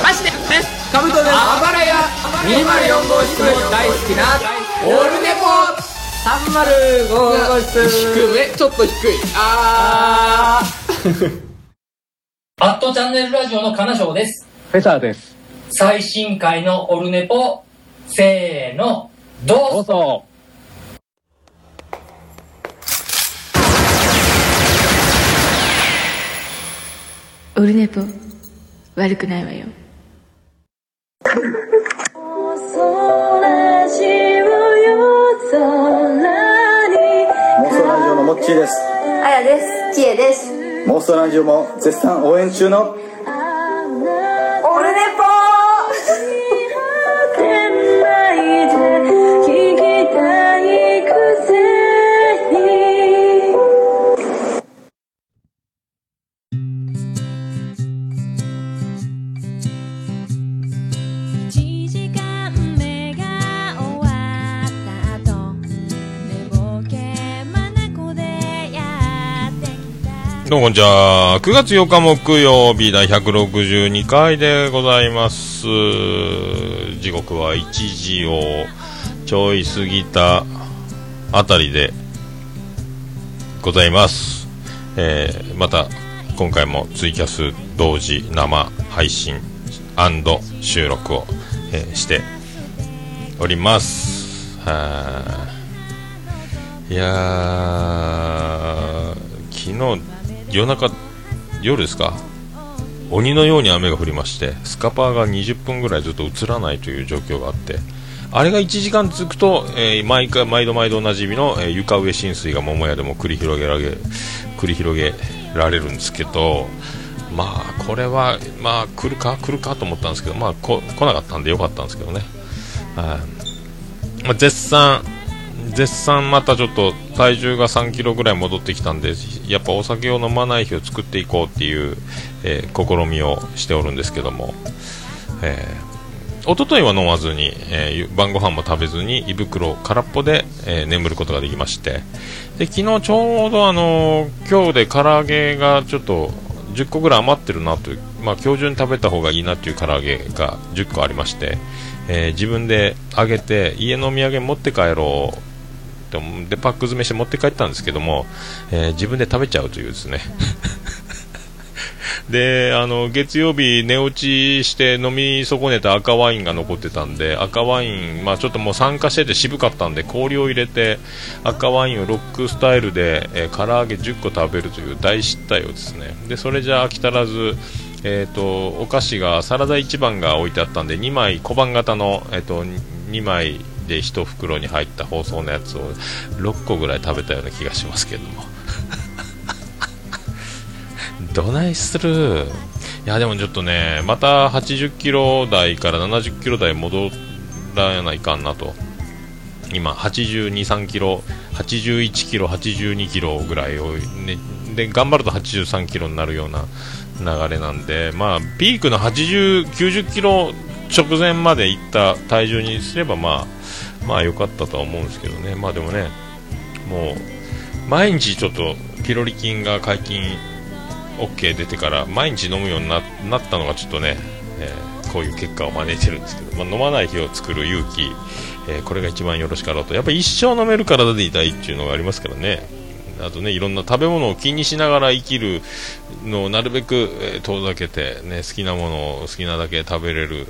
マジでカブトです。あばらや204号室大好きなオルネポ305号室低め、ちょっと低いアットチャンネルラジオの金賞です。フェザーです。最新回のオルネポ、せーのどうぞ。オルネポ悪くないわよ。妄想ラジオのモッチーです。あやです。キエです。妄想ラジオも絶賛応援中のオルネポどうもこんにちは。9月8日木曜日第162回でございます。時刻は1時をちょい過ぎたあたりでございます。また今回もツイキャス同時生配信&収録を、しております。いや昨日夜中、夜ですか、鬼のように雨が降りまして、スカパーが20分ぐらいずっと映らないという状況があって、あれが1時間続くと、毎度おなじみの、床上浸水が桃屋でも繰り広げられるんですけど、まあこれはまあ来るかと思ったんですけど、まあ来なかったんでよかったんですけどね。まあ、絶賛またちょっと体重が3キロぐらい戻ってきたんで、やっぱお酒を飲まない日を作っていこうっていう、試みをしておるんですけども、一昨日は飲まずに、晩ご飯も食べずに胃袋空っぽで、眠ることができまして、で昨日ちょうど今日で唐揚げがちょっと10個ぐらい余ってるなという、まあ、今日中に食べた方がいいなという唐揚げが10個ありまして、自分で揚げて家のお土産持って帰ろうでパック詰めして持って帰ったんですけども、自分で食べちゃうというですねで月曜日寝落ちして飲み損ねた赤ワインが残ってたんで、赤ワイン、まあ、ちょっともう酸化してて渋かったんで氷を入れて赤ワインをロックスタイルで、唐揚げ10個食べるという大失態をですね。でそれじゃ飽き足らず、お菓子がサラダ1番が置いてあったんで2枚小判型の、2枚で1袋に入った包装のやつを6個ぐらい食べたような気がしますけどもどないする。いやでもちょっとね、また80キロ台から70キロ台戻らないかんなと。今82、3キロ、81キロ82キロぐらいを、ね、で頑張ると83キロになるような流れなんで、まあピークの80、90キロ直前までいった体重にすれば、まあ良かったとは思うんですけどね。まあでもね、もう毎日ちょっとピロリ菌が解禁 OK 出てから毎日飲むように なったのがちょっとね、こういう結果を招いてるんですけど、まあ、飲まない日を作る勇気、これが一番よろしかろうと。やっぱり一生飲める体でいたいっていうのがありますからね。あとね、いろんな食べ物を気にしながら生きるのをなるべく、遠ざけて、ね、好きなものを好きなだけ食べれる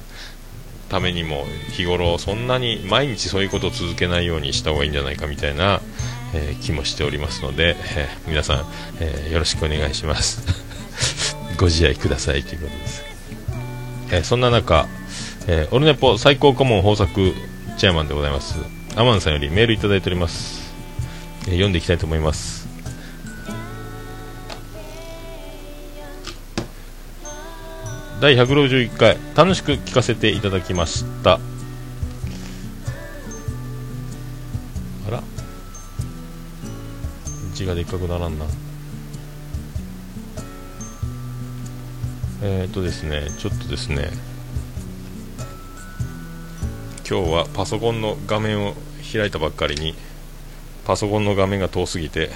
ためにも日頃そんなに毎日そういうことを続けないようにした方がいいんじゃないかみたいな、気もしておりますので、皆さん、よろしくお願いしますご自愛くださいということです、そんな中、オルネポ最高顧問豊作チェアマンでございますアマンさんよりメールいただいております。読んでいきたいと思います。第161回楽しく聞かせていただきました。あら、字がでっかくならんな。ですね、ちょっとですね、今日はパソコンの画面を開いたばっかりにパソコンの画面が遠すぎて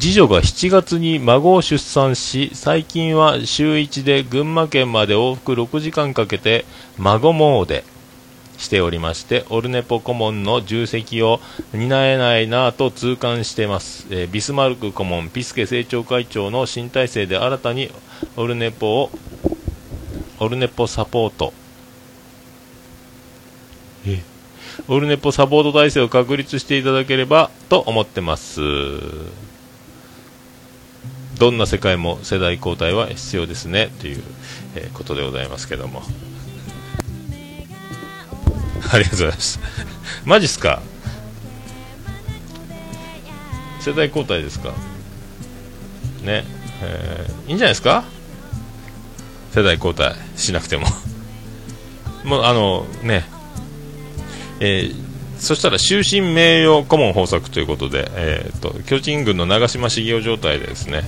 次女が7月に孫を出産し、最近は週1で群馬県まで往復6時間かけて孫詣しておりまして、オルネポ顧問の重責を担えないなぁと痛感してます。ビスマルク顧問、ピスケ政調会長の新体制で新たにオルネポサポート体制を確立していただければと思ってます。どんな世界も世代交代は必要ですねということでございますけども、ありがとうございます。マジっすか、世代交代ですかね、いいんじゃないですか、世代交代しなくてももうね、そしたら終身名誉顧問豊作ということで、巨人軍の長嶋茂雄状態でですね、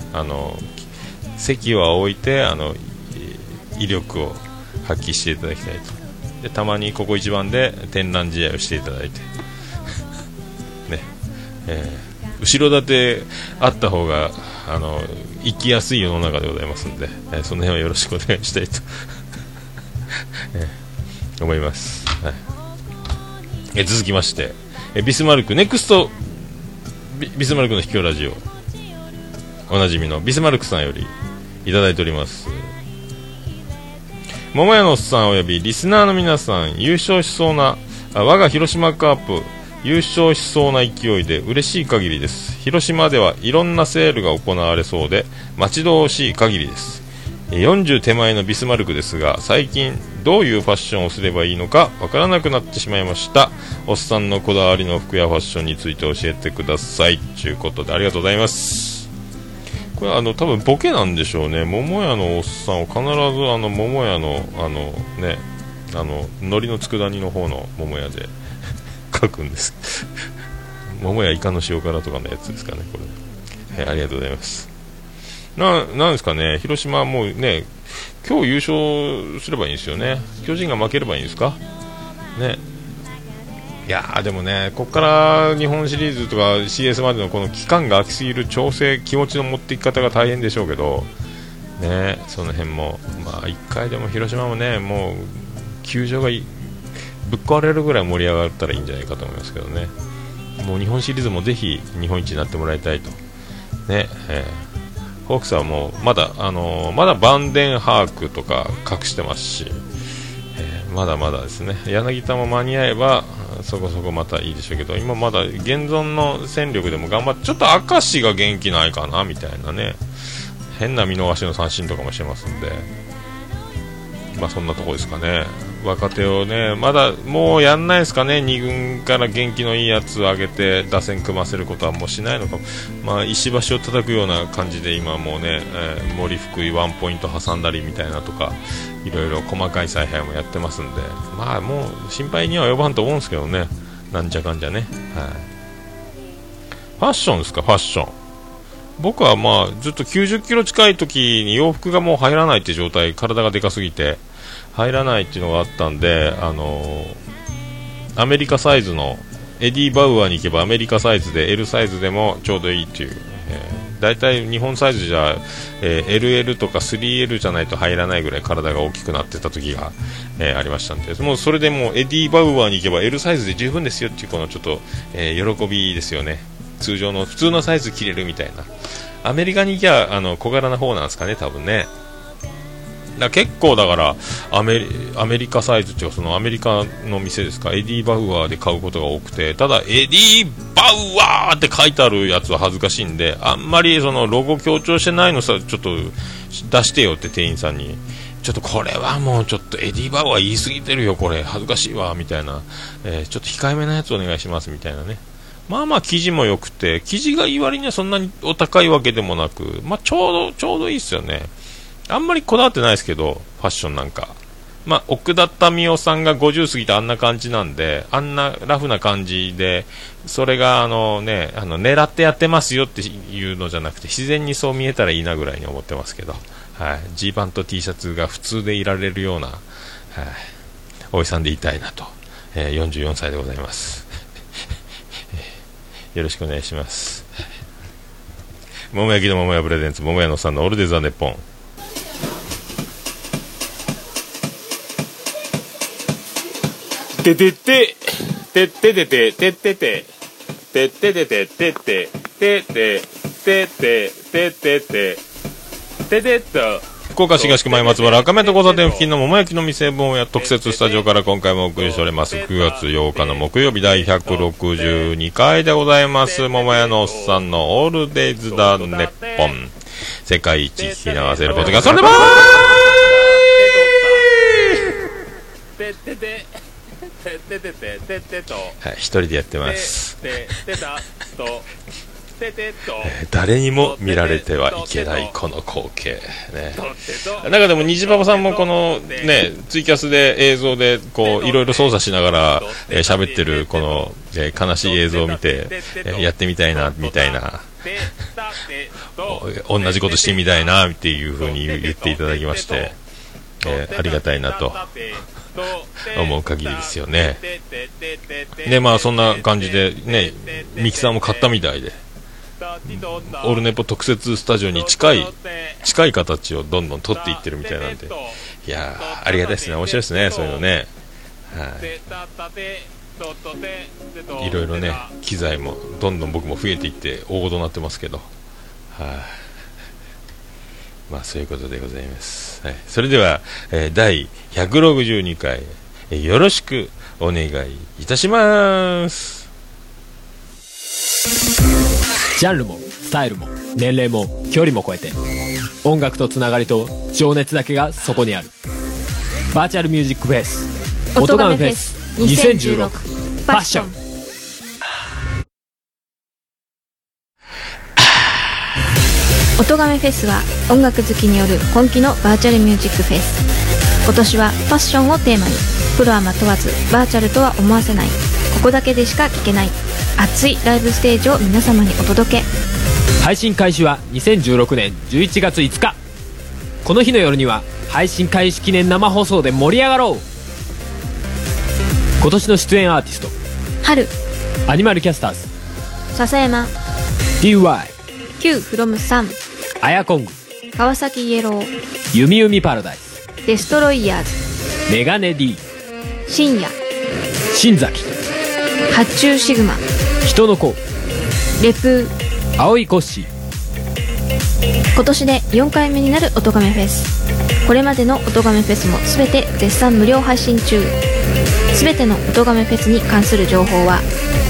席は置いて威力を発揮していただきたいと。でたまにここ一番で展覧試合をしていただいてね、後ろ盾あった方が生きやすい世の中でございますので、その辺はよろしくお願いしたいと、思います、はい。続きまして、ビスマルクネクスト ビスマルクの秘境ラジオおなじみのビスマルクさんよりいただいております。桃屋のおっさんおよびリスナーの皆さん、優勝しそうな我が広島カープ優勝しそうな勢いで嬉しい限りです。広島ではいろんなセールが行われそうで待ち遠しい限りです。40手前のビスマルクですが、最近どういうファッションをすればいいのかわからなくなってしまいました。おっさんのこだわりの服やファッションについて教えてくださいということで、ありがとうございます。これ多分ボケなんでしょうね。桃屋のおっさんを必ず桃屋のね海苔の佃煮の方の桃屋で書くんです桃屋イカの塩辛とかのやつですかねこれ、ありがとうございます。なんですかね、広島もうね、今日優勝すればいいんですよね。巨人が負ければいいんですかね。いやーでもね、ここから日本シリーズとか CS までのこの期間が空きすぎる調整、気持ちの持っていき方が大変でしょうけど、ね、その辺も、まあ、1回でも広島もね、もう球場がぶっ壊れるぐらい盛り上がったらいいんじゃないかと思いますけどね。もう日本シリーズもぜひ日本一になってもらいたいと、ね、ホークスはもうまだバンデンハークとか隠してますし、まだまだですね。柳田も間に合えばそこそこまたいいでしょうけど、今まだ現存の戦力でも頑張って、ちょっと明石が元気ないかなみたいなね、変な見逃しの三振とかもしてますんで、まあそんなとこですかね。若手をね、まだもうやんないですかね。2軍から元気のいいやつを上げて打線組ませることはもうしないのか、まあ石橋を叩くような感じで今もうね、森福井ワンポイント挟んだりみたいなとか、いろいろ細かい采配もやってますんで、まあもう心配には及ばんと思うんですけどね、なんじゃかんじゃね、はい。ファッションですか、ファッション。僕はまあずっと90キロ近い時に洋服がもう入らないって状態、体がでかすぎて入らないっていうのがあったんで、アメリカサイズのエディ・バウアーに行けばアメリカサイズで L サイズでもちょうどいいっていう、だいたい日本サイズじゃ、LL とか 3L じゃないと入らないぐらい体が大きくなってた時が、ありましたんで、もうそれでもうエディ・バウアーに行けば L サイズで十分ですよっていう、このちょっと、喜びですよね。通常の普通のサイズ着れるみたいな。アメリカに行きゃ小柄な方なんですかね、多分ね。結構だからアメリカサイズっていうか、そのアメリカの店ですか、エディ・バウアーで買うことが多くて、ただエディ・バウアーって書いてあるやつは恥ずかしいんで、あんまりそのロゴ強調してないのさ、ちょっと出してよって店員さんに、ちょっとこれはもうちょっとエディ・バウアー言い過ぎてるよ、これ恥ずかしいわみたいな、ちょっと控えめなやつお願いしますみたいなね。まあまあ生地も良くて、生地がいい割にはそんなにお高いわけでもなく、まあちょうどいいですよね。あんまりこだわってないですけど、ファッションなんか、まあ、奥田民生さんが50過ぎてあんな感じなんで、あんなラフな感じで、それが狙ってやってますよっていうのじゃなくて、自然にそう見えたらいいなぐらいに思ってますけど、はい、G パンと T シャツが普通でいられるような、はい、おじさんでいたいなと、44歳でございますよろしくお願いします桃焼きの桃屋プレゼンツ、桃屋のさんのオールデザーネッポン。ててててててててててててててててててててて。福岡市東区前松原赤目と交差点付近の桃焼きの店桃屋特設スタジオから今回もお送りしております。9月8日の木曜日、第162回でございます。桃屋のおっさんのオールデイズだねっぽん、世界一聞き流せるポッドキャストでまーす。一人でやってます。誰にも見られてはいけないこの光景、ね、なんかでも虹パパさんもこの、ね、ツイキャスで映像でこういろいろ操作しながら喋ってるこの、悲しい映像を見て、やってみたいなみたいな同じことしてみたいなっていう風に言っていただきまして、ありがたいなと思う限りですよね。でまあそんな感じでね、ミキさんも買ったみたいで、オルネポ特設スタジオに近い形をどんどん取っていってるみたいなんで、いやーありがたいですね。面白いですね、そういうのね。はい、いろいろね機材もどんどん僕も増えていって大ごとになってますけど、まあそういうことでございます。はい、それでは、第162回、よろしくお願いいたします。ジャンルもスタイルも年齢も距離も超えて、音楽とつながりと情熱だけがそこにある。バーチャルミュージックフェス音ガメフェス2016ファッション。音ガメフェスは音楽好きによる今季のバーチャルミュージックフェス。今年はファッションをテーマに、プロアマ問わずバーチャルとは思わせない、ここだけでしか聴けない熱いライブステージを皆様にお届け。配信開始は2016年11月5日。この日の夜には配信開始記念生放送で盛り上がろう。今年の出演アーティスト、春、アニマルキャスターズ、笹山、 DY9 from 3、アヤコング、川崎イエロー、ユミユミパラダイス、デストロイヤーズ、メガネ D、 深夜、新崎、発注シグマ、人の子、レプー、青いコッシー。今年で4回目になる音亀フェス。これまでの音亀フェスもすべて絶賛無料配信中。すべての音亀フェスに関する情報は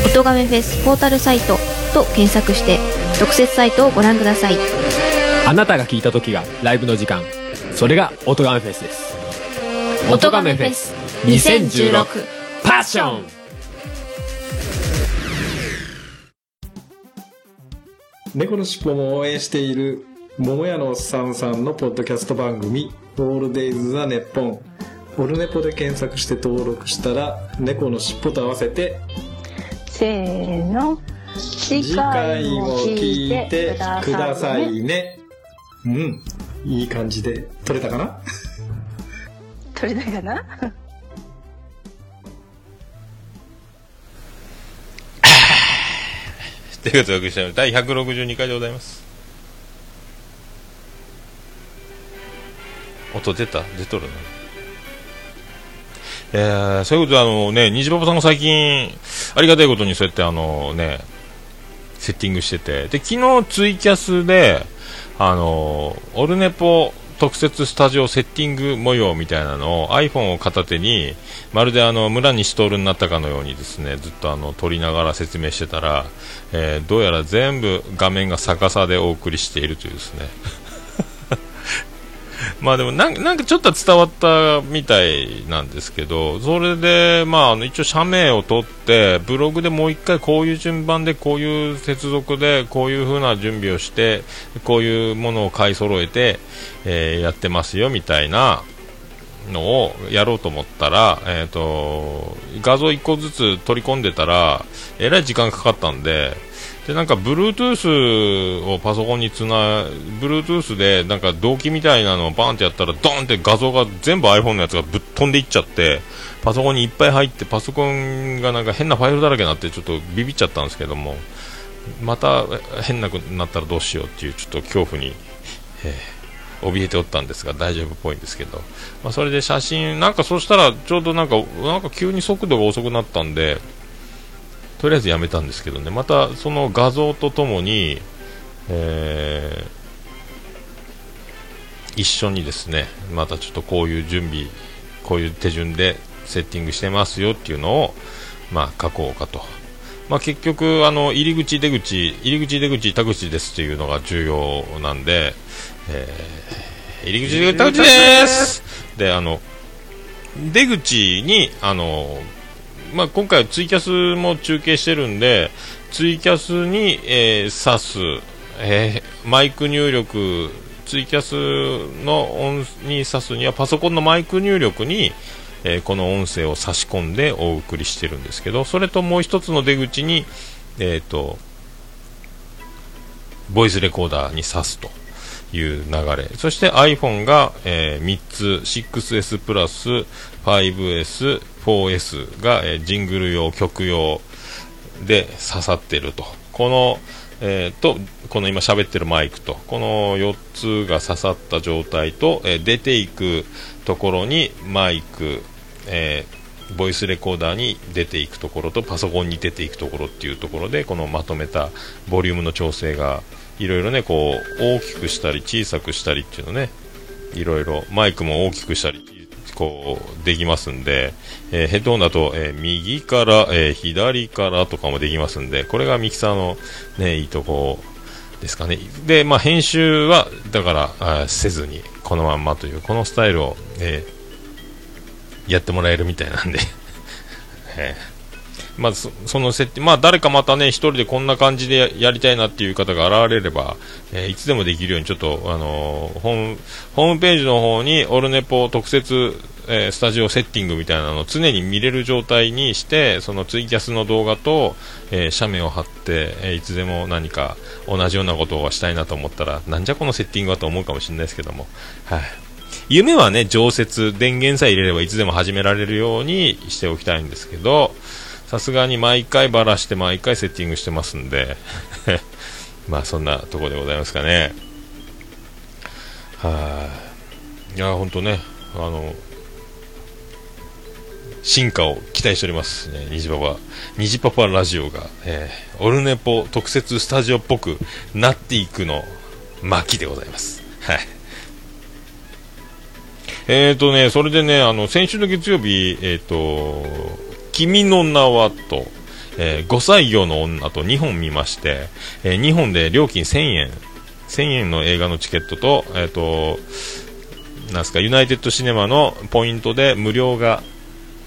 音亀フェスポータルサイトと検索して特設サイトをご覧ください。あなたが聞いた時がライブの時間、それが音亀フェスです。音亀フェス2016パッション。猫のしっぽも応援している桃屋のおっさんさんのポッドキャスト番組オールデイズ・ザ・ネッポン、オルネポで検索して登録したら猫のしっぽと合わせて、せーの、次回も聞いてくださいね。うん、いい感じで撮れたかな撮れたかなということでお送りしたので第162回でございます。音出た？出とるな。そういうことで虹パパさんが最近ありがたいことにそうやってセッティングしてて、で昨日ツイキャスでオルネポ特設スタジオセッティング模様みたいなのを iPhone を片手にまるで村西徹になったかのようにですね、ずっと撮りながら説明してたら、どうやら全部画面が逆さでお送りしているというですねまあでもなんかちょっとは伝わったみたいなんですけど、それでまあ一応社名を取ってブログでもう一回こういう順番でこういう接続でこういう風な準備をしてこういうものを買い揃えて、やってますよみたいなのをやろうと思ったら、画像1個ずつ取り込んでたらえらい時間かかったんで、なんか Bluetooth をパソコンにつな Bluetooth でなんか同期みたいなのをバーンってやったらドーンって画像が全部 iPhone のやつがぶっ飛んでいっちゃって、パソコンにいっぱい入ってパソコンがなんか変なファイルだらけになってちょっとビビっちゃったんですけども、また変なことになったらどうしようっていうちょっと恐怖に、怯えておったんですが大丈夫っぽいんですけど、まあ、それで写真なんかそしたらちょうどなんか急に速度が遅くなったんでとりあえずやめたんですけどね、またその画像とともに、一緒にですねまたちょっとこういう準備こういう手順でセッティングしてますよっていうのを、まあ、書こうかと、まあ、結局入り口出口入り口出口田口ですっていうのが重要なんで、入り口出口田口ですで出口にまあ、今回はツイキャスも中継してるんでツイキャスに、挿す、マイク入力ツイキャスの音に挿すにはパソコンのマイク入力に、この音声を差し込んでお送りしてるんですけど、それともう一つの出口に、ボイスレコーダーに挿すという流れ、そして iPhone が、3つ 6S プラス 5S 4S が、ジングル用曲用で刺さってると、このこの今喋ってるマイクとこの4つが刺さった状態と、出ていくところにマイク、ボイスレコーダーに出ていくところとパソコンに出ていくところっていうところでこのまとめたボリュームの調整がいろいろねこう大きくしたり小さくしたりっていうのねいろいろマイクも大きくしたりこうできますんで、ヘッドホンだと、右から、左からとかもできますんでこれがミキサーの、ね、いいとこですかね。で、まあ、編集はだからせずにこのまんまというこのスタイルを、やってもらえるみたいなんで、まあ、その設定、まあ、誰かまたね一人でこんな感じで やりたいなっていう方が現れれば、いつでもできるようにちょっと、ホームページの方にオルネポ特設、スタジオセッティングみたいなのを常に見れる状態にしてそのツイキャスの動画と、写メを貼って、いつでも何か同じようなことをしたいなと思ったらなんじゃこのセッティングはと思うかもしれないですけども、はい、夢はね常設電源さえ入れればいつでも始められるようにしておきたいんですけどさすがに毎回バラして毎回セッティングしてますんでまあそんなところでございますかね。はいや本当ね進化を期待しておりますね。虹パパラジオが、オルネポ特設スタジオっぽくなっていくの巻でございます。はいねそれでね先週の月曜日君の名はと、5歳業の女と2本見まして、2本で料金1000円の映画のチケットと、なんすかユナイテッドシネマのポイントで無料が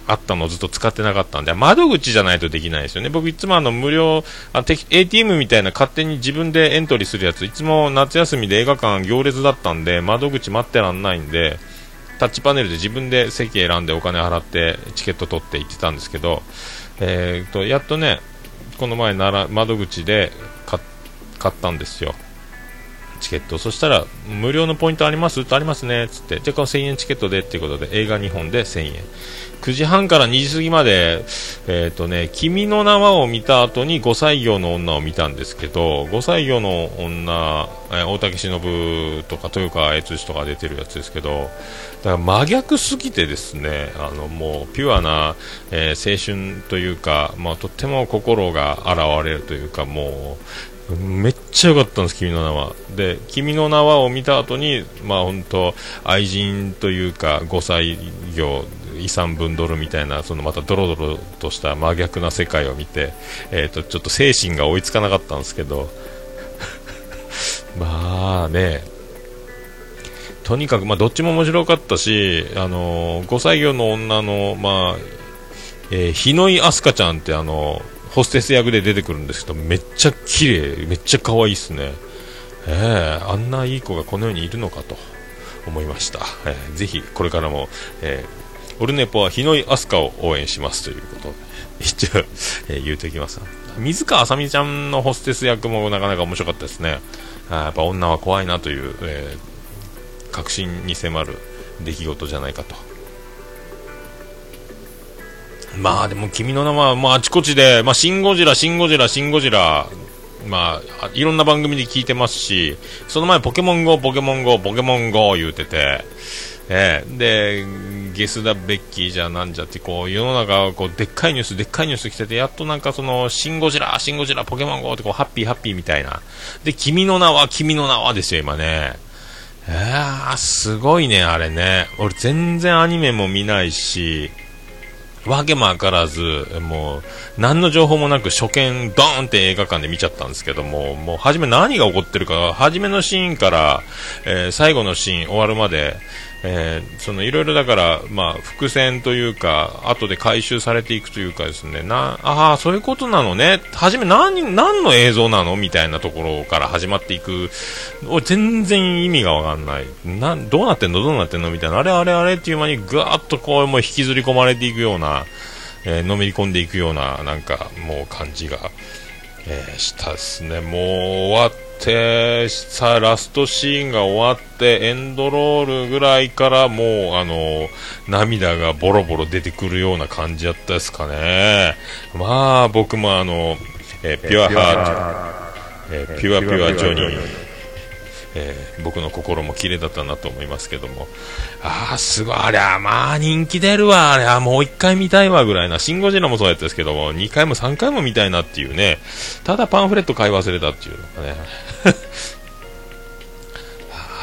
あったのをずっと使ってなかったんで窓口じゃないとできないですよね。僕いつも無料ATM みたいな勝手に自分でエントリーするやついつも夏休みで映画館行列だったんで窓口待ってらんないんでタッチパネルで自分で席選んでお金払ってチケット取って行ってたんですけど、やっとねこの前なら窓口で買ったんですよチケット。そしたら無料のポイントありますってありますねっつってじゃあこの1000円チケットでっていうことで映画2本で1000円9時半から2時過ぎまで、君の名はを見た後に5歳業の女を見たんですけど5歳業の女、大竹しのぶとか豊川悦司とか出てるやつですけどだから真逆すぎてですねもうピュアな、青春というか、まあ、とっても心が現れるというかもうめっちゃ良かったんです君の名はで君の名はを見た後に、まあ、本当愛人というか5歳業遺産分ドルみたいなそのまたドロドロとした真逆な世界を見て、ちょっと精神が追いつかなかったんですけどまあねとにかく、まあ、どっちも面白かったし5歳業の女の、まあ日野井飛鳥ちゃんってホステス役で出てくるんですけどめっちゃ綺麗めっちゃ可愛いっすね、あんないい子がこの世にいるのかと思いました。ぜひこれからも、オルネポは日野井飛鳥を応援しますということを一応言うときます。水川あさみちゃんのホステス役もなかなか面白かったですね。やっぱ女は怖いなという、確信に迫る出来事じゃないかと。まあでも君の名はもうあちこちで、まあ、シンゴジラまあ、いろんな番組で聞いてますし、その前ポケモンGO 言うてて、でゲスだベッキーじゃなんじゃってこう世の中こうでっかいニュース来てて、やっとなんかそのシンゴジラポケモン GO ってこうハッピーみたいなで、君の名はですよ今ね。すごいねあれね。俺全然アニメも見ないしわけもわからず、もう何の情報もなく初見ドーンって映画館で見ちゃったんですけども、もう初め何が起こってるか、初めのシーンから、最後のシーン終わるまで、そのいろいろだから、まあ、伏線というか後で回収されていくというかですね、そういうことなのね、初め何の映像なのみたいなところから始まっていく。全然意味がわかんない、どうなってんのみたいな、あれっていう間にぐわっとこうもう引きずり込まれていくような、のめり込んでいくようななんかもう感じが、したですね。もう終わってさあラストシーンが終わってエンドロールぐらいからもう涙がボロボロ出てくるような感じだったですかね。まあ僕もピュアハート、ピュアジョニー、僕の心も綺麗だったなと思いますけども、すごいあれはまあ人気出るわ、あれはもう1回見たいわぐらいな。シンゴジラもそうやったですけども2回も3回も見たいなっていうね。ただパンフレット買い忘れたっていうのがね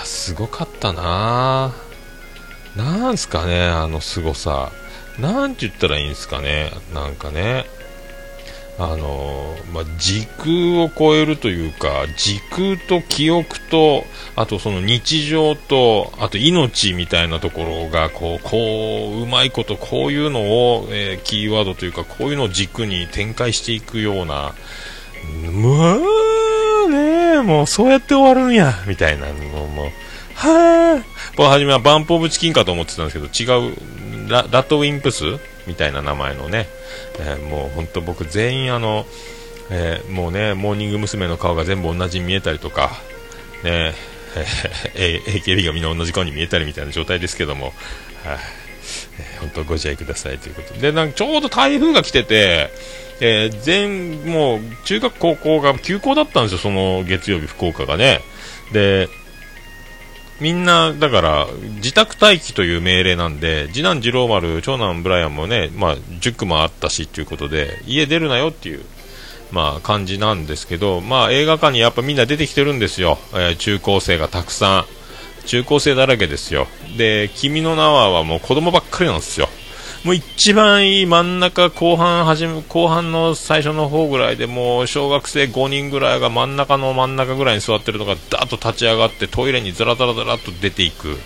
すごかったな。なんすかねすごさ、なんて言ったらいいんですかね。なんかね時空を超えるというか、時空と記憶とあとその日常とあと命みたいなところがこううまいことこういうのを、キーワードというかこういうのを軸に展開していくような、もうそうやって終わるんやみたいなのも初めはバンプオブチキンかと思ってたんですけど違う、ラッドウィンプスみたいな名前のね、もう本当僕全員もうねモーニング娘。の顔が全部同じに見えたりとかね、AKB がみんな同じ顔に見えたりみたいな状態ですけども、本当ご自愛くださいということで、なんかちょうど台風が来てて、もう中学高校が休校だったんですよその月曜日福岡がね。でみんなだから自宅待機という命令なんで、次男次郎丸長男ブライアンもね、塾もあったしということで家出るなよっていう、感じなんですけど、映画館にやっぱみんな出てきてるんですよ、中高生がたくさん、中高生だらけですよ。で君の名はもう子供ばっかりなんですよ。もう一番いい真ん中後半の最初の方ぐらいでもう小学生5人ぐらいが真ん中ぐらいに座ってるのがダーッと立ち上がってトイレにザラっと出ていく。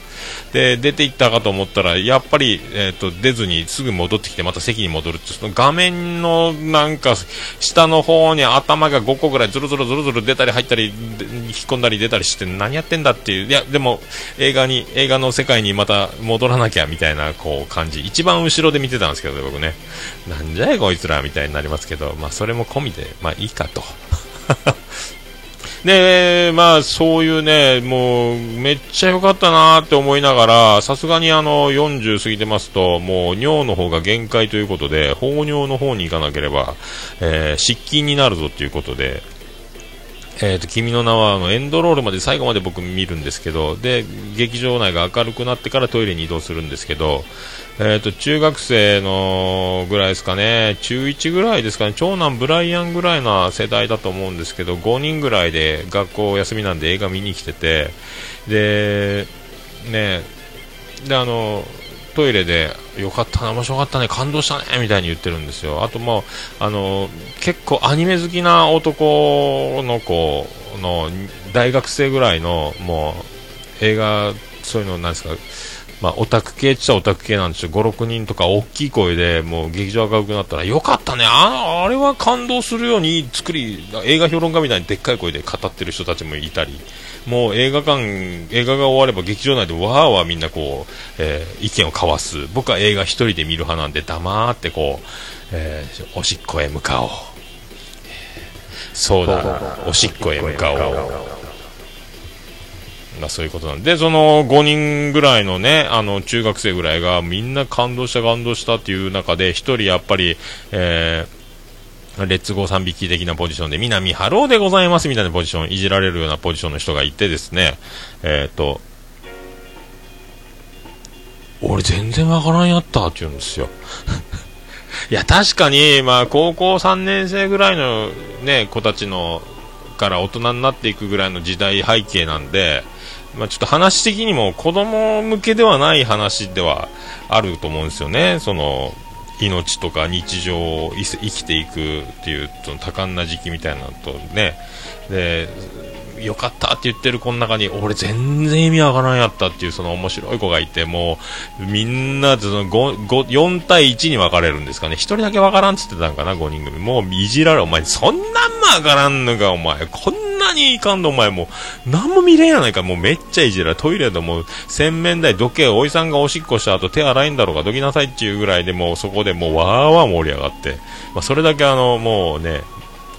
で出ていったかと思ったらやっぱり、出ずにすぐ戻ってきてまた席に戻るって、その画面のなんか下の方に頭が5個ぐらいズルズル出たり入ったり引っ込んだり出たりして何やってんだっていう。いやでも映画の世界にまた戻らなきゃみたいなこう感じ、一番後ろで見てたんですけど僕ね、なんじゃいこいつらみたいになりますけど、それも込みでいいかとでそういうね、もうめっちゃ良かったなって思いながら、さすがに40過ぎてますともう尿の方が限界ということで放尿の方に行かなければ、失禁になるぞということで、君の名はエンドロールまで最後まで僕見るんですけど、で劇場内が明るくなってからトイレに移動するんですけど、中学生のぐらいですかね、中1ぐらいですかね、長男ブライアンぐらいな世代だと思うんですけど、5人ぐらいで学校休みなんで映画見に来てて、でねでトイレでよかったな、面白かったね、感動したねみたいに言ってるんですよ。あと結構アニメ好きな男の子の大学生ぐらいのもう映画そういうのなんですか、オタク系っちゃオタク系なんですよ。 5,6 人とか大きい声でもう劇場明るくなったらよかったね、あれは感動するように映画評論家みたいにでっかい声で語ってる人たちもいたり、もう映画が終われば劇場内でわーわーみんなこう、意見を交わす。僕は映画一人で見る派なんで黙ってこう、おしっこへ向かおう、そうだおしっこへ向かおう、そういうことなんで、その5人ぐらいのね中学生ぐらいがみんな感動したっていう中で、一人やっぱり、レッツゴー3匹的なポジションで南ハローでございますみたいなポジションいじられるようなポジションの人がいてですね、俺全然わからんやったって言うんですよいや確かに、まあ、高校3年生ぐらいの、ね、子たちのから大人になっていくぐらいの時代背景なんで、まあ、ちょっと話的にも子供向けではない話ではあると思うんですよね。その命とか日常を生きていくっていう多感な時期みたいなのとね、でよかったって言ってる子の中に俺全然意味わからんやったっていうその面白い子がいて、もうみんなその4対1に分かれるんですかね。1人だけわからんって言ってたんかな、5人組もういじられ、お前そんなんもわからんのか、お前こんなにいかんの、お前もうなんも見れんやないか、もうめっちゃいじられ、トイレでもう洗面台どけ、おいさんがおしっこした後手洗いんだろうがどきなさいっていうぐらいで、もうそこでもうわーわー盛り上がって、まあ、それだけもうね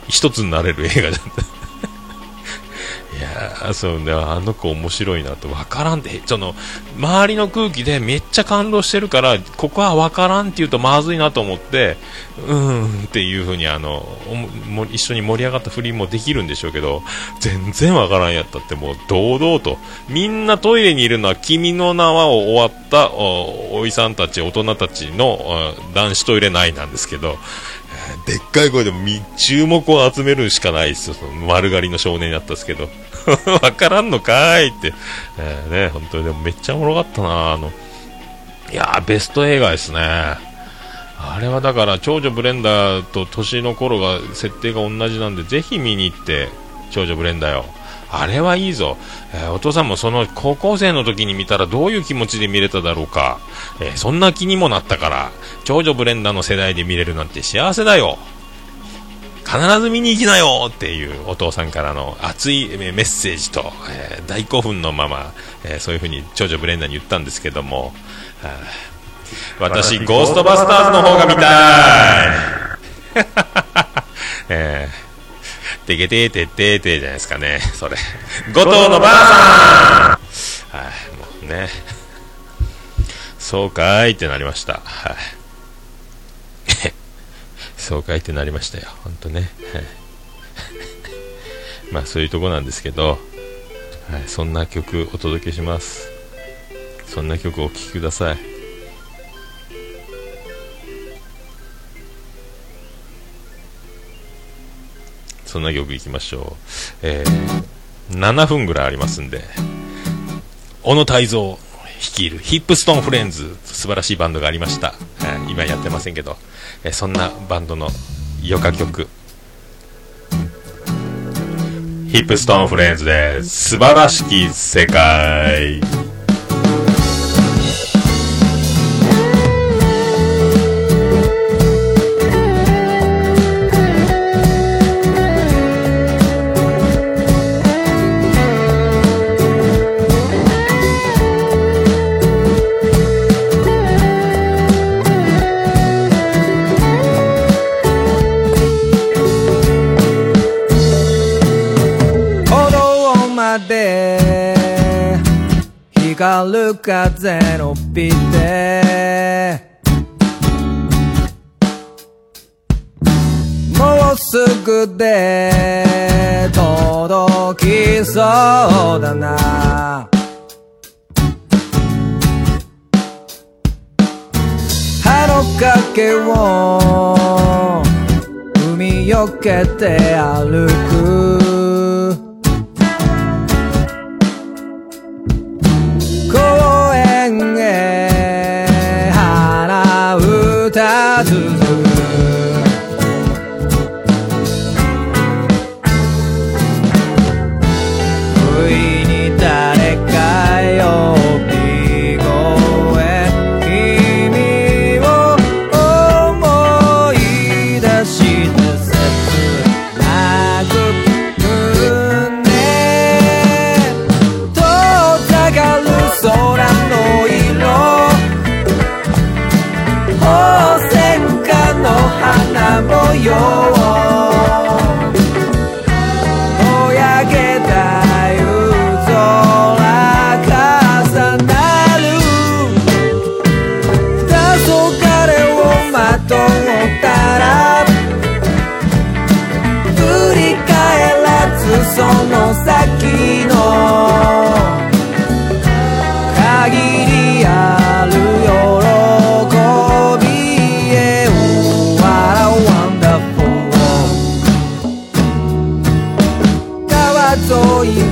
一つになれる映画じゃんいやそうね、あの子面白いなと、分からんでその周りの空気でめっちゃ感動してるからここは分からんって言うとまずいなと思って、うーんっていう風に一緒に盛り上がった振りもできるんでしょうけど、全然分からんやったってもう堂々と、みんなトイレにいるのは君の名はを終わった おいさんたち大人たちの男子トイレ内なんですけど、でっかい声でも注目を集めるしかないですよ。その丸刈りの少年だったんですけどわからんのかいって、ね、本当にでもめっちゃおもろかったな。いやベスト映画ですね。あれはだから長女ブレンダーと年の頃が設定が同じなんで、ぜひ見に行って、長女ブレンダーよ、あれはいいぞ。お父さんもその高校生の時に見たらどういう気持ちで見れただろうか。そんな気にもなったから、長女ブレンダーの世代で見れるなんて幸せだよ、必ず見に行きなよっていうお父さんからの熱いメッセージと、大興奮のまま、そういう風に長女ブレンダーに言ったんですけども、私ゴーストバスターズの方が見たいてけてーてってーてーじゃないですかね、それ後藤のばあさん、はい、もうねそうかーいってなりました、はい、そうかーいってなりましたよ、ほんとね、はい、まあそういうとこなんですけど、はい、そんな曲お届けします。そんな曲お聴きください。そんな曲いきましょう、7分ぐらいありますんで、小野泰造率いるHypstone Frinds、素晴らしいバンドがありました、今やってませんけど、そんなバンドのよか曲Hypstone Frindsで素晴らしき世界。光る風のびてもうすぐで届きそうだな、歯の掛けを海よけて歩く、続く不意に誰か呼び声、君を思い出して切なく胸とたがる空の色、の花模様ぼやけた夕空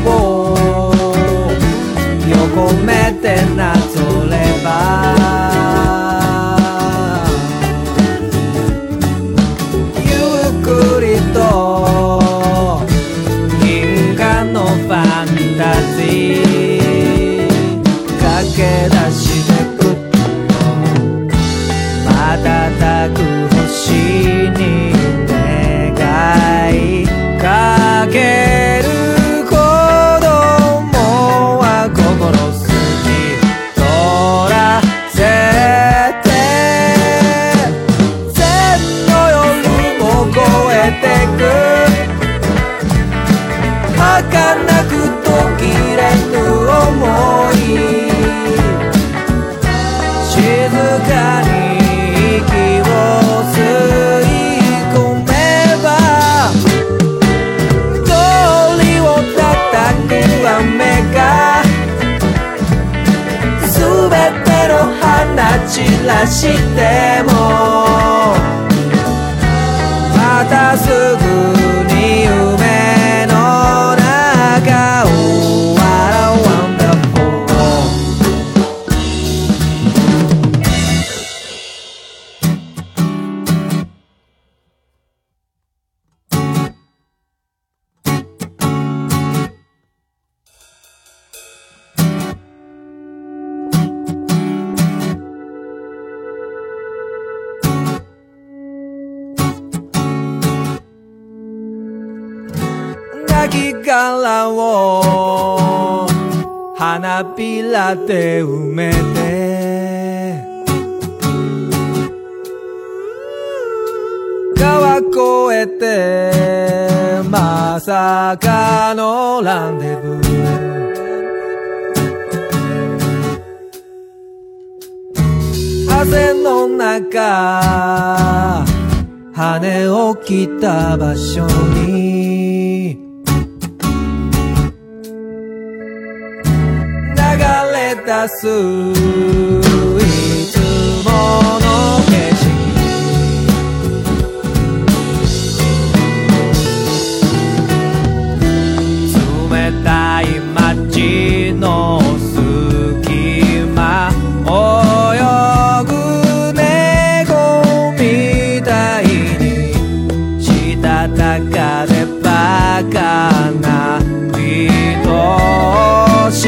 を横目でなぞれば、ゆっくりと銀河のファンタジー駆け出してくっと瞬く星に願いかける。散らしてもまたすぐに夢の中を笑うんだ殻を花びらで埋めて川越えてまさかのランデブー、風の中羽を切った場所にいつもの景色、冷たい街の隙間泳ぐ猫みたいにしたたかでバカな愛おし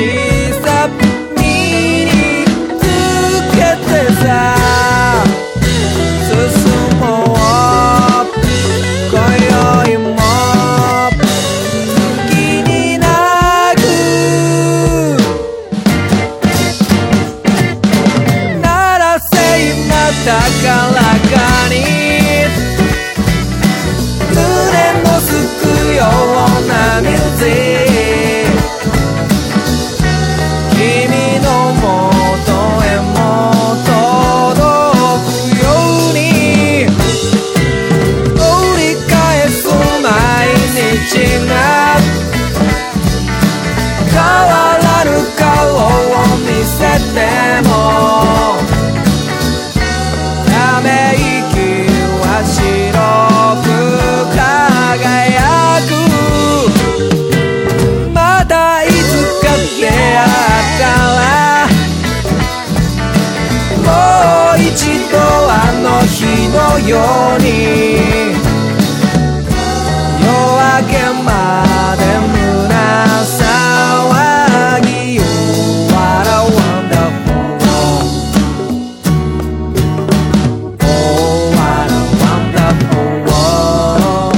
いように夜明けまで胸騒ぎを笑うんだもん、oh what a wonderful world,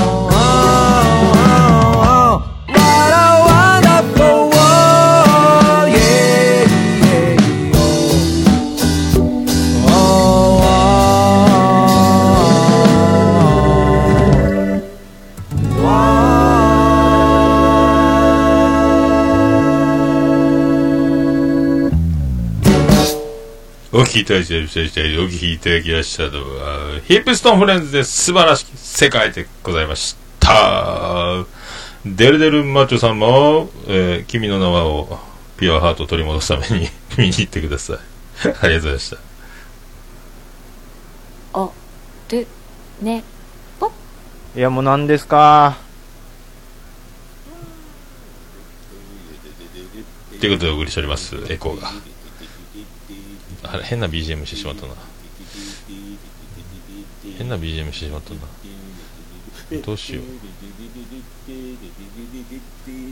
what a wonderful world, yeah, yeah, ohお聴きいただきましたのはHypstone Frindsで素晴らしい世界でございました。デルデルマッチョさんも、君の名をピュアハートを取り戻すために見に行ってください。ありがとうございました。あ、でねぽいやもう何ですかということでお送りしております。エコーが変な BGM してしまったな。どうしよ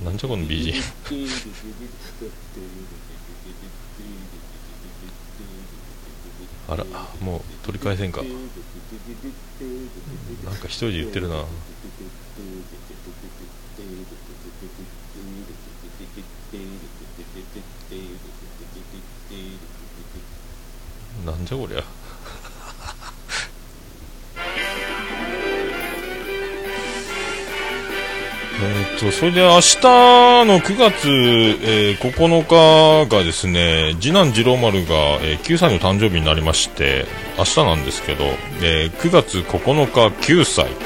う、なんじゃこの BGM。 あら、もう取り返せんか。なんか一人で言ってるな。なんじゃこりゃ。それで明日の9月、9日がですね、次男次郎丸が、9歳の誕生日になりまして、明日なんですけど、9月9日9歳というこ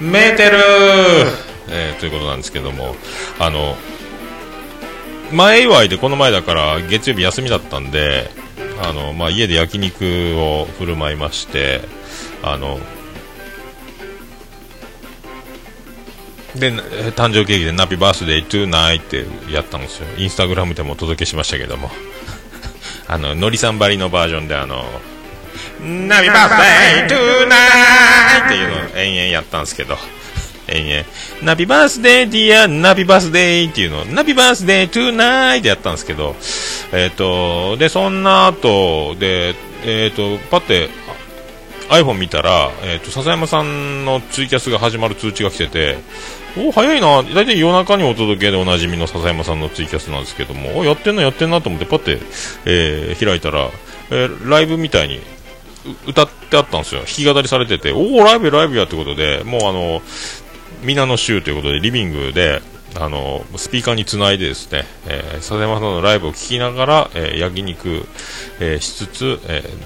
とで、メーテルー、ということなんですけども、前祝いでこの前だから月曜日休みだったんで、家で焼肉を振る舞いまして、で誕生ケーキでナピバースデートゥーナイってやったんですよ。インスタグラムでもお届けしましたけどものりさんばりのバージョンでナピバースデートゥーナイっていうのを延々やったんですけど、延々ナピバースデーディアナピバースデーっていうのをナピバースデートゥーナイってやったんですけど、でそんな後でパッてiPhone 見たら、笹山さんのツイキャスが始まる通知が来てて、お、早いな、大体夜中にお届けでおなじみの笹山さんのツイキャスなんですけども、お、やってんなと思ってパッて、開いたら、ライブみたいに歌ってあったんですよ。弾き語りされてて、お、ライブやってことで、もう皆の衆ということでリビングでスピーカーにつないでですね、笹山さんのライブを聞きながら、焼肉、しつつ、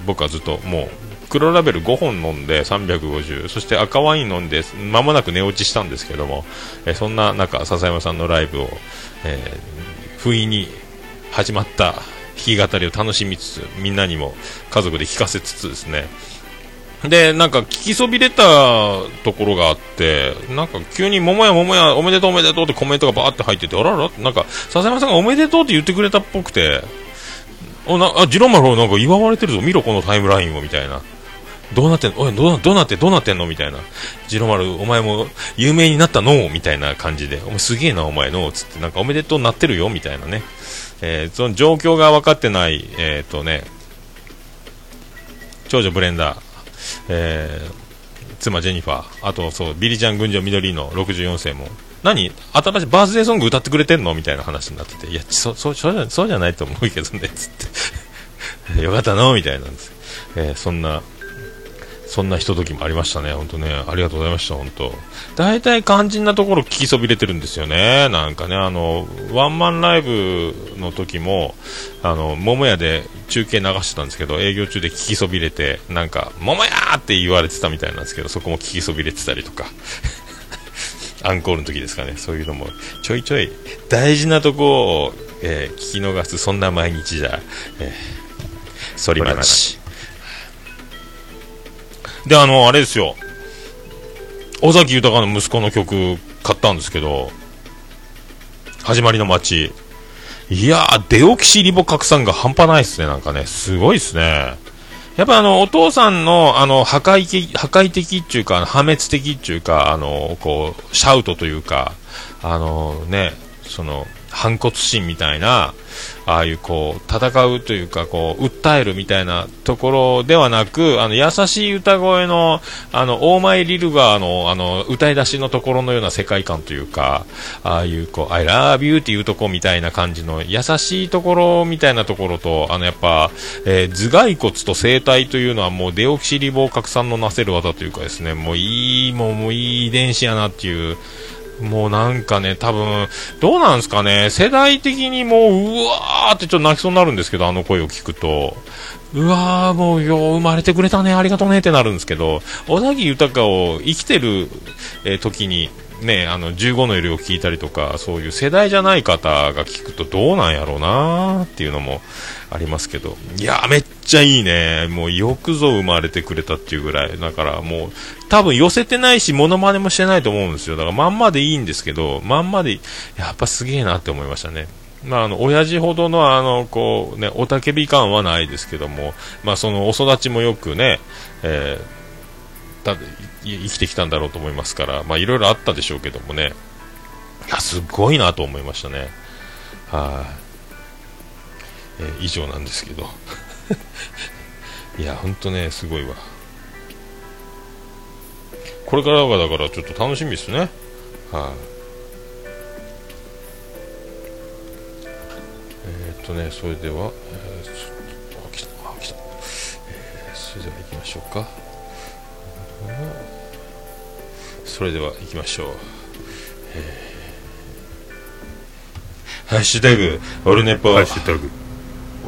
僕はずっともう黒ラベル5本飲んで350、そして赤ワイン飲んで間もなく寝落ちしたんですけども、そんな中笹山さんのライブを、不意に始まった弾き語りを楽しみつつ、みんなにも家族で聴かせつつですね、でなんか聞きそびれたところがあって、なんか急に桃やおめでとうってコメントがバーって入ってて、あらら、なんか笹山さんがおめでとうって言ってくれたっぽくて、ジローマロなんか祝われてるぞ、見ろこのタイムラインをみたいな、どうなってんの、おい、どうなってんのみたいな、ジロ丸お前も有名になったのみたいな感じで、お前すげえなお前のつって、なんかおめでとうなってるよみたいなね、その状況が分かってない長女ブレンダー、妻ジェニファー、あとそうビリジャン群青緑の64世も何新しいバースデーソング歌ってくれてんのみたいな話になってて、いやそうじゃないと思うけどねつってよかったのみたいなんです、そんなひとときもありましたね。本当ね、ありがとうございました。本当大体肝心なところ聞きそびれてるんですよね。なんかね、ワンマンライブの時も桃屋で中継流してたんですけど、営業中で聞きそびれて、なんか桃屋って言われてたみたいなんですけど、そこも聞きそびれてたりとかアンコールの時ですかね、そういうのもちょいちょい大事なとこを、聞き逃す、そんな毎日じゃ、反町で、あれですよ、尾崎豊の息子の曲買ったんですけど、始まりの街、いやー、デオキシリボ拡散が半端ないっすね。なんかね、すごいっすね。やっぱお父さんの破壊的っていうか、破滅的っていうか、こうシャウトというか、ね、その反骨心みたいな、ああいうこう戦うというか、こう訴えるみたいなところではなく、優しい歌声のオーマイリルバーの歌い出しのところのような世界観というか、ああいうこう I love you っていうとこみたいな感じの優しいところみたいなところと、やっぱ、頭蓋骨と声帯というのはもうデオキシリボ核酸のなせる技というかですね、もういい遺伝子やなっていう、もうなんかね、多分どうなんですかね、世代的にもうわーってちょっと泣きそうになるんですけど、あの声を聞くと、うわー、もうよう生まれてくれたね、ありがとねってなるんですけど、尾崎豊を生きてる時にね、15の夜を聞いたりとか、そういう世代じゃない方が聞くとどうなんやろうなーっていうのもありますけど、いやめっちゃいいね。もうよくぞ生まれてくれたっていうぐらいだから、もう多分寄せてないしモノマネもしてないと思うんですよ。だからまんまでいいんですけど、まんまでやっぱすげえなって思いましたね。まあ、親父ほどのこうね、おたけび感はないですけども、まあそのお育ちもよくね、生きてきたんだろうと思いますから、まあいろいろあったでしょうけどもね、いやすごいなと思いましたね。はい、以上なんですけど、いや本当ねすごいわ。これからがだからちょっと楽しみですね。はい。それでは、来た、それでは行きましょうか。それでは行きましょう。ハッシュタグオルネポ、ハッシュタグ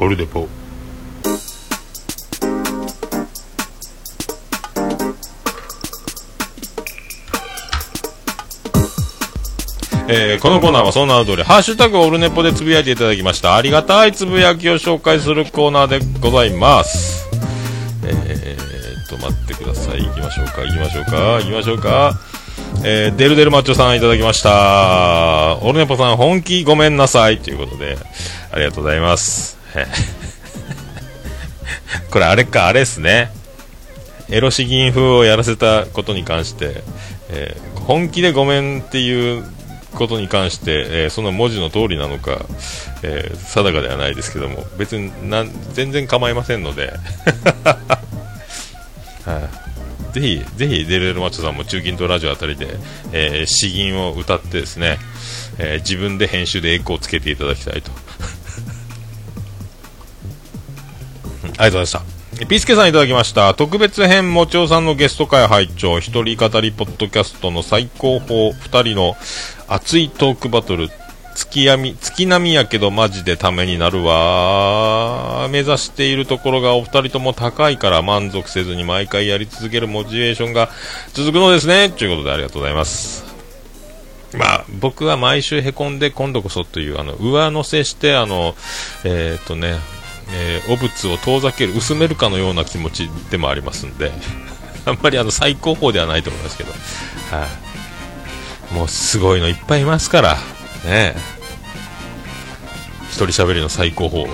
オルネポ。このコーナーはその名の通り、ハッシュタグオルネポでつぶやいていただきましたありがたいつぶやきを紹介するコーナーでございます。待ってください。行きましょうか。デルデルマッチョさんいただきました。オルネポさん本気ごめんなさいということでありがとうございます。これあれですね、エロ詩吟風をやらせたことに関して、本気でごめんっていうことに関して、その文字の通りなのか、定かではないですけども、別に全然構いませんので、ぜひデルデルマッチョさんも中近東ラジオあたりで、詩吟を歌ってですね、自分で編集でエコーをつけていただきたいと。ありがとうございました。ピースケさんいただきました。特別編もちおさんのゲスト会拝聴、一人語りポッドキャストの最高峰、二人の熱いトークバトル、月並みやけどマジでためになるわ。目指しているところがお二人とも高いから満足せずに毎回やり続けるモチベーションが続くのですねということでありがとうございます。まあ僕は毎週へこんで今度こそという上乗せしてお物を遠ざける、薄めるかのような気持ちでもありますんで、あんまり最高峰ではないと思いますけど、もうすごいのいっぱいいますからね。一人喋りの最高峰、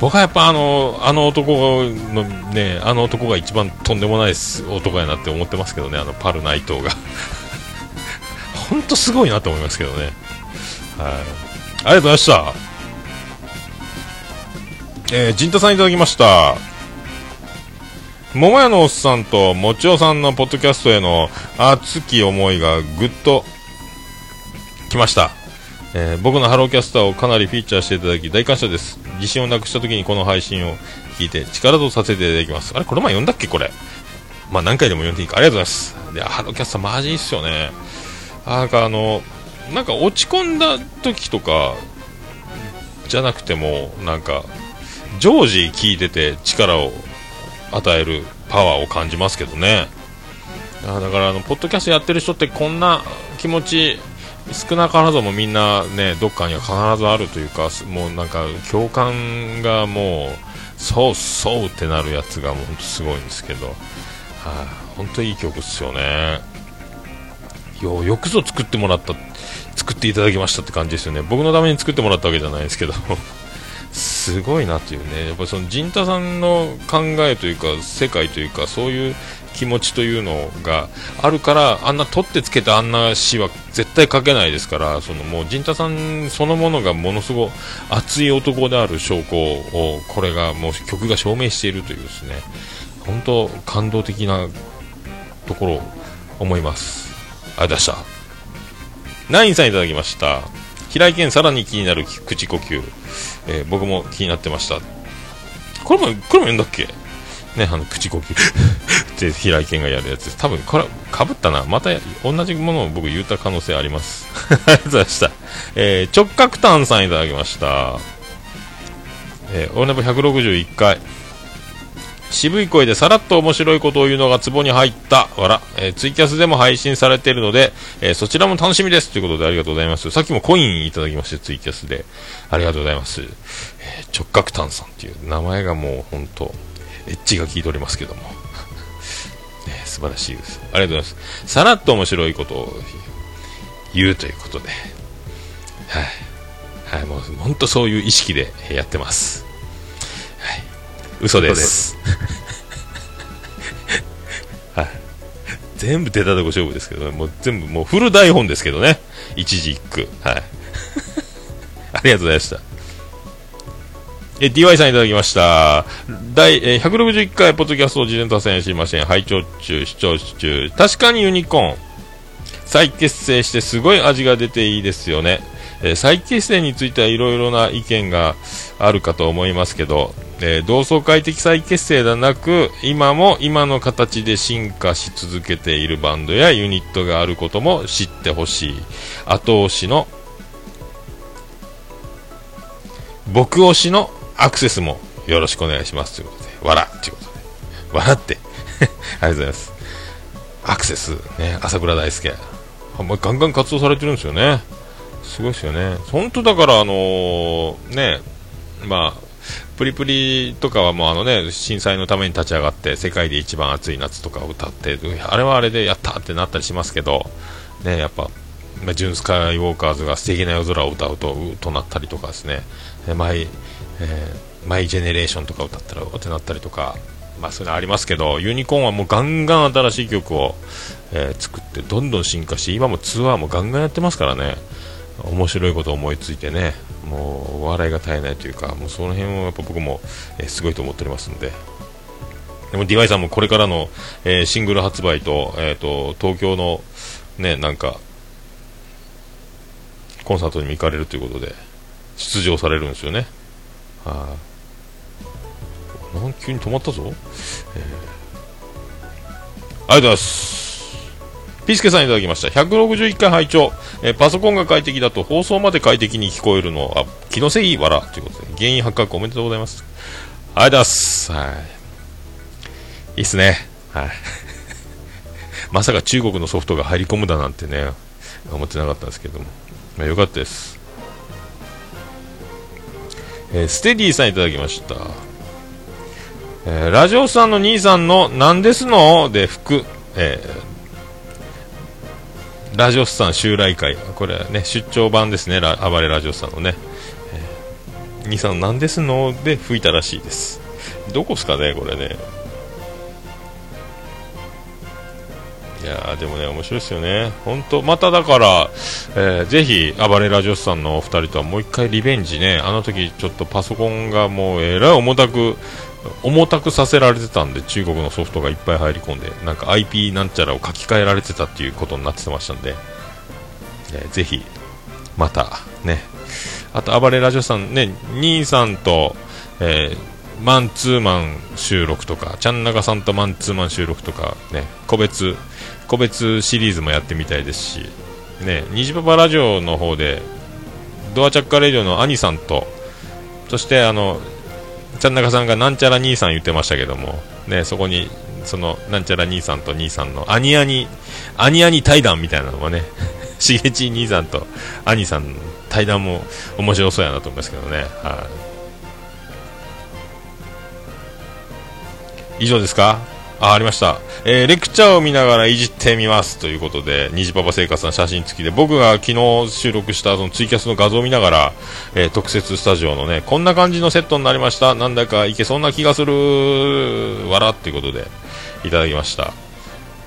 僕はやっぱあの男が一番とんでもない男やなって思ってますけどね、パル内藤がほんとすごいなと思いますけどね。ありがとうございました。ジンタさんいただきました。桃屋のおっさんともちおさんのポッドキャストへの熱き思いがぐっときました。僕のハローキャスターをかなりフィーチャーしていただき大感謝です。自信をなくした時にこの配信を聞いて力とさせていただきます。これ前読んだっけ。これまあ何回でも読んでいいか。ありがとうございます。でハローキャスターマジいいっすよね。なんか落ち込んだ時とかじゃなくても、なんか常時聞いてて力を与えるパワーを感じますけどね。だからポッドキャストやってる人ってこんな気持ち少なからずもみんなね、どっかには必ずあるというか、もうなんか共感がもうそうってなるやつがもうほんとすごいんですけど、ほんといい曲っすよね。よくぞ作っていただきましたって感じですよね。僕のために作ってもらったわけじゃないですけどすごいなというね。やっぱりその陣太さんの考えというか世界というか、そういう気持ちというのがあるから、あんな取ってつけたあんな詩は絶対書けないですから、そのもう陣太さんそのものがものすごい熱い男である証拠を、これがもう曲が証明しているというですね、本当感動的なところを思います。ありがとうございました。ナインさんいただきました。平井堅さらに気になる口呼吸、僕も気になってました。これも言うんだっけね、口呼吸って平井堅がやるやつです。多分これかぶったな、また同じものを僕言った可能性ありますありがとうございました。直角炭さんいただきました。オルネポ161回、渋い声でさらっと面白いことを言うのがツボに入った笑、ツイキャスでも配信されているので、そちらも楽しみですということでありがとうございます。さっきもコインいただきまして、ツイキャスでありがとうございます。直角炭さんという名前がもう本当エッジが効いておりますけども、素晴らしいです。ありがとうございます。さらっと面白いことを言うということで、はい、はい、もう本当そういう意識でやってます。嘘です。はい、全部出たとこ勝負ですけど、ね、もう全部もうフル台本ですけどね。一字一句、はい。ありがとうございました。DY さんいただきました。第161回ポッドキャストを事前達成しません。拝聴中、視聴中。確かにユニコーン再結成してすごい味が出ていいですよね。再結成についてはいろいろな意見があるかと思いますけど、同窓会的再結成ではなく、今も今の形で進化し続けているバンドやユニットがあることも知ってほしい。後押しの僕押しのアクセスもよろしくお願いしますということで、笑っていうことで笑ってありがとうございます。アクセスね、朝倉大輔ガンガン活動されてるんですよね。すごいですよね。本当だからね、まあプリプリとかはもう震災のために立ち上がって世界で一番暑い夏とかを歌って、あれはあれでやったってなったりしますけどね、やっぱジュン・スカイ・ウォーカーズが素敵な夜空を歌うとうとなったりとかですね、マイ・ジェネレーションとか歌ったらうってなったりとか、まあそういうのありますけど、ユニコーンはもうガンガン新しい曲を、作ってどんどん進化して、今もツアーもガンガンやってますからね。面白いこと思いついてね、もうお笑いが絶えないというか、もうその辺をやっぱ僕も、すごいと思っておりますので。でも DY さんもこれからの、シングル発売と、東京のね、なんかコンサートにも行かれるということで出場されるんですよね。はあ、なん急に止まったぞ、ありがとうございます。ピスケさんいただきました。161回拝聴。パソコンが快適だと放送まで快適に聞こえるのは気のせい笑ということで、原因発覚おめでとうございます。ありがとうございます。はい、いいっすね、はいまさか中国のソフトが入り込むだなんてね、思ってなかったんですけども、まあ、よかったです。ステディさんいただきました。ラジオさんの兄さんのなんですので服、ラジオスさん襲来会、これはね出張版ですね。暴れラジオスさんのね、兄さんなんですので吹いたらしいです。どこっすかねこれね。いやーでもね面白いですよね本当。まただから、ぜひ暴れラジオスさんのお二人とはもう一回リベンジね。あの時ちょっとパソコンがもうえらい重たくさせられてたんで、中国のソフトがいっぱい入り込んで、なんか IP なんちゃらを書き換えられてたっていうことになってましたんで、ぜひまたね。あと暴れラジオさんね、兄さんと、マンツーマン収録とか、ちゃんなかさんとマンツーマン収録とかね、個別シリーズもやってみたいですしね。ニジパパラジオの方でドアチャッカレディオの兄さんと、そしてちゃんなかさんがなんちゃら兄さん言ってましたけどもね、そこにそのなんちゃら兄さんと兄さんの兄対談みたいなのがねしげち兄さんと兄さんの対談も面白そうやなと思いますけどね。はい、以上ですか。ありました、レクチャーを見ながらいじってみますということで、にじパパ生活の写真付きで、僕が昨日収録したそのツイキャスの画像を見ながら、特設スタジオのねこんな感じのセットになりました、なんだかいけそうな気がする笑っていうことでいただきました。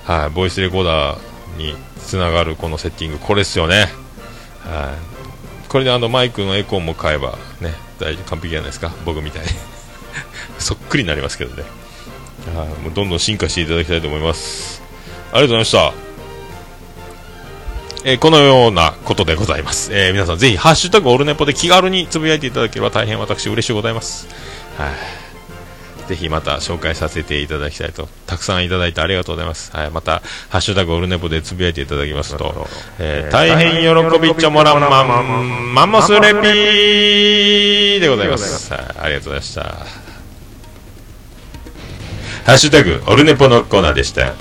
はい、ボイスレコーダーにつながるこのセッティング、これですよね。はい、これでマイクのエコーも買えばね大完璧じゃないですか。僕みたいにそっくりになりますけどね。はい、もうどんどん進化していただきたいと思います。ありがとうございました。このようなことでございます。皆さんぜひハッシュタグオルネポで気軽につぶやいていただければ大変私嬉しいございます。はい、ぜひまた紹介させていただきたいと。たくさんいただいてありがとうございます。はい、またハッシュタグオルネポでつぶやいていただきますと、大変喜びちょもらんまんマンモスレピーでございます。はい、ありがとうございました。ハッシュタグオルネポのコーナーでした。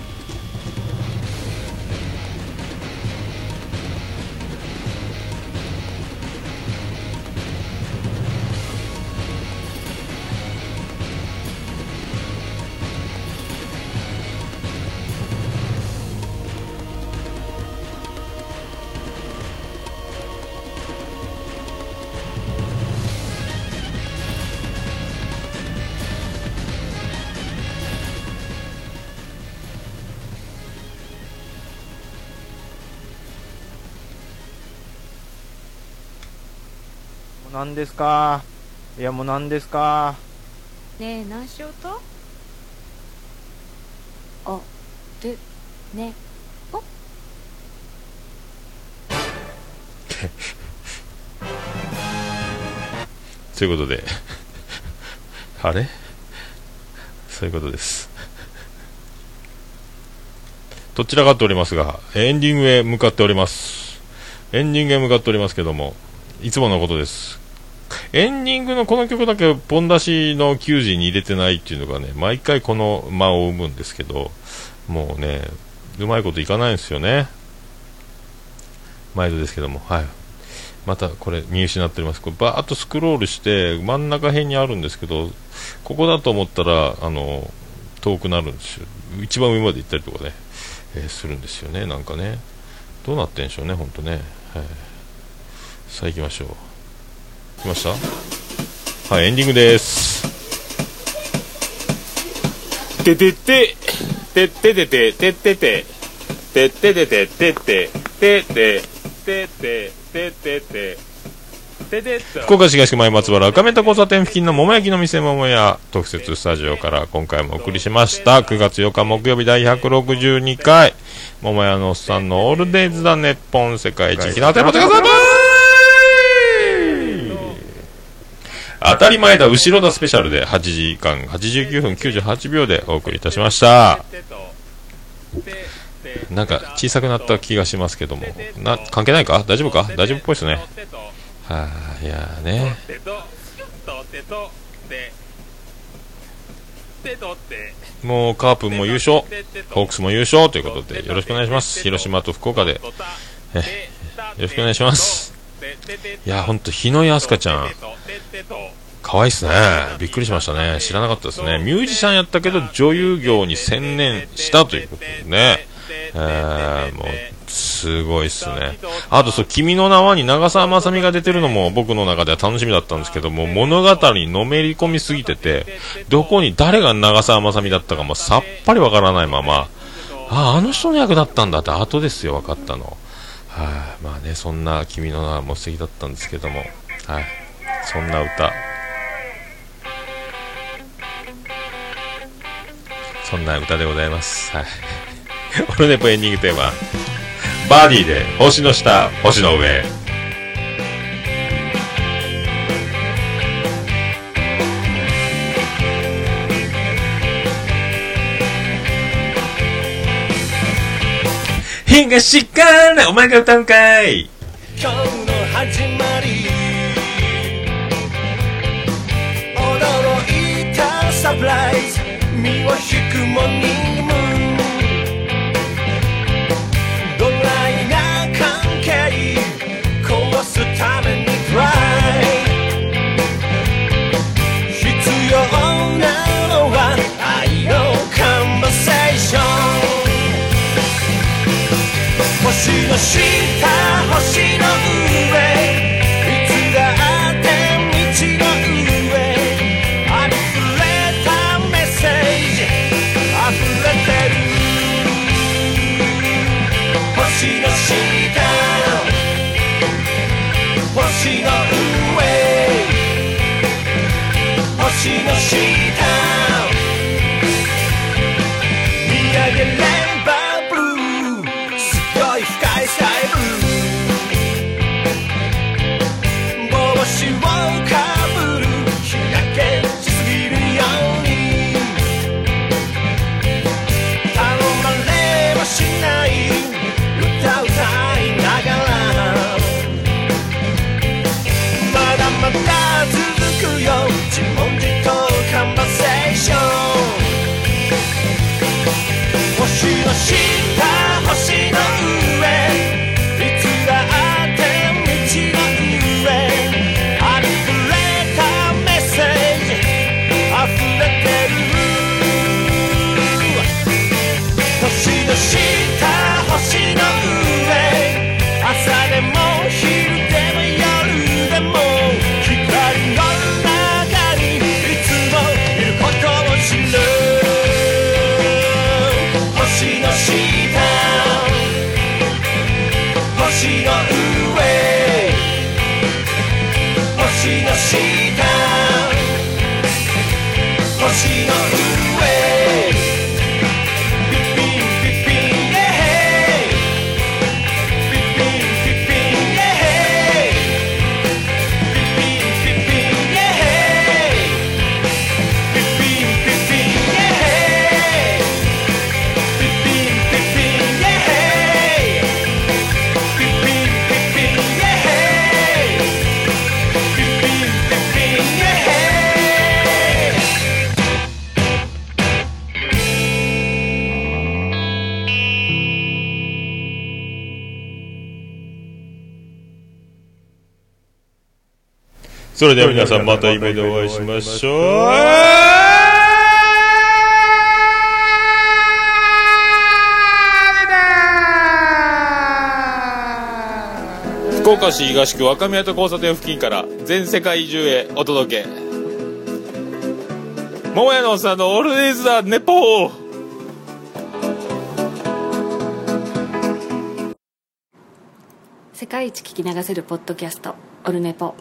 何ですかいやもう何ですかねえ何しようとあでねおということであれそういうことです。どちらかっておりますがエンディングへ向かっております。エンディングへ向かっておりますけどもいつものことです。エンディングのこの曲だけポン出しの9時に入れてないっていうのがね毎回この間を生むんですけどもうねうまいこといかないんですよね毎度ですけども、はい、またこれ見失っております。これバーッとスクロールして真ん中辺にあるんですけどここだと思ったら遠くなるんですよ。一番上まで行ったりとかね、するんですよね。なんかねどうなってんでしょうねほんとね、はい、さあ行きましょう。来ました。はいエンディングです。ててててててててててててててててててて福岡市東区前松原赤目田交差点付近の桃焼きの店桃屋特設スタジオから今回もお送りしました。9月4日木曜日第162回桃屋のおっさんのオールデイズだネッポン世界一ひなてもてください。当たり前だ後ろだスペシャルで8時間89分98秒でお送りいたしました。なんか小さくなった気がしますけども関係ないか大丈夫か大丈夫っぽいですね。はいやねもうカープも優勝ホークスも優勝ということでよろしくお願いします。広島と福岡でよろしくお願いします。いやほんと日野井あすかちゃんかわいいっすね。びっくりしましたね。知らなかったですね。ミュージシャンやったけど女優業に専念したということでね、もうすごいっすね。あとそう君の名はに長澤まさみが出てるのも僕の中では楽しみだったんですけども物語にのめり込みすぎててどこに誰が長澤まさみだったかもさっぱりわからないまま あの人の役だったんだって後ですよ分かったのは。あ、まあねそんな君の名も素敵だったんですけども、はい、そんな歌そんな歌でございます、はい、オルネポエンディングテーマバーディーで星の下星の上。東からお前が歌うんかい。今日の始まり驚いたサプライズ身を引くもにもドライな関係壊すためにトライ必要なのは愛のコンバセーション星の下星の上いつだって道の上あふれたメッセージあふれてる星の下星の上星の下見上げれ「自問自答カンバセそれでは皆さんまた夢でお会いしましょう。福岡市東区若宮と交差点付近から全世界中へお届け、桃屋のおっさんのオールディーズ・ザ・ネポー。世界一聞き流せるポッドキャストオルネポ。